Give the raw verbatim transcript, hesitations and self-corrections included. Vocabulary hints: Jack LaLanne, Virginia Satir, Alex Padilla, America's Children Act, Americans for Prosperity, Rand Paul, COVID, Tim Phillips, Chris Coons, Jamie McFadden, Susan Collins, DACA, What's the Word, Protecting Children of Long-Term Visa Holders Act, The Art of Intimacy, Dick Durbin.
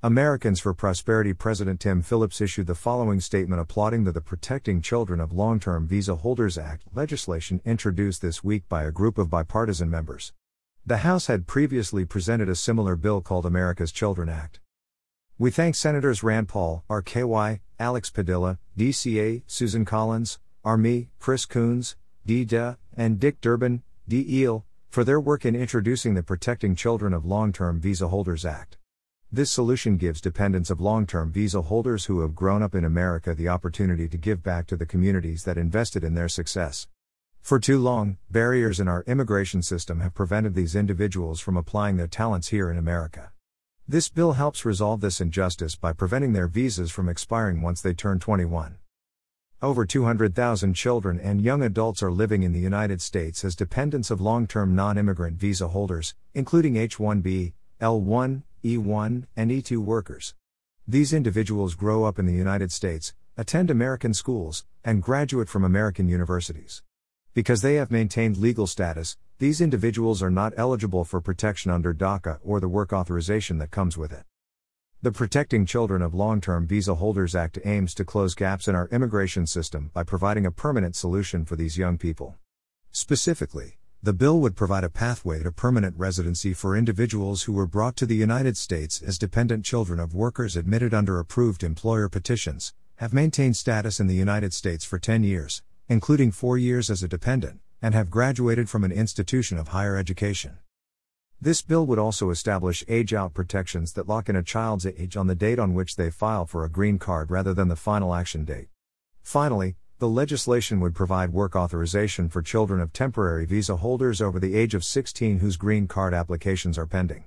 Americans for Prosperity President Tim Phillips issued the following statement applauding the, the Protecting Children of Long-Term Visa Holders Act legislation introduced this week by a group of bipartisan members. The House had previously presented a similar bill called America's Children Act. We thank Senators Rand Paul, R K Y, Alex Padilla, D C A, Susan Collins, R M E, Chris Coons, D D A, and Dick Durbin, D E L, for their work in introducing the Protecting Children of Long-Term Visa Holders Act. This solution gives dependents of long-term visa holders who have grown up in America the opportunity to give back to the communities that invested in their success. For too long, barriers in our immigration system have prevented these individuals from applying their talents here in America. This bill helps resolve this injustice by preventing their visas from expiring once they turn twenty-one. Over two hundred thousand children and young adults are living in the United States as dependents of long-term non-immigrant visa holders, including H one B, L one, E one, and E two workers. These individuals grow up in the United States, attend American schools, and graduate from American universities. Because they have maintained legal status, these individuals are not eligible for protection under DACA or the work authorization that comes with it. The Protecting Children of Long-Term Visa Holders Act aims to close gaps in our immigration system by providing a permanent solution for these young people. Specifically, the bill would provide a pathway to permanent residency for individuals who were brought to the United States as dependent children of workers admitted under approved employer petitions, have maintained status in the United States for ten years, including four years as a dependent, and have graduated from an institution of higher education. This bill would also establish age-out protections that lock in a child's age on the date on which they file for a green card rather than the final action date. Finally, the legislation would provide work authorization for children of temporary visa holders over the age of sixteen whose green card applications are pending.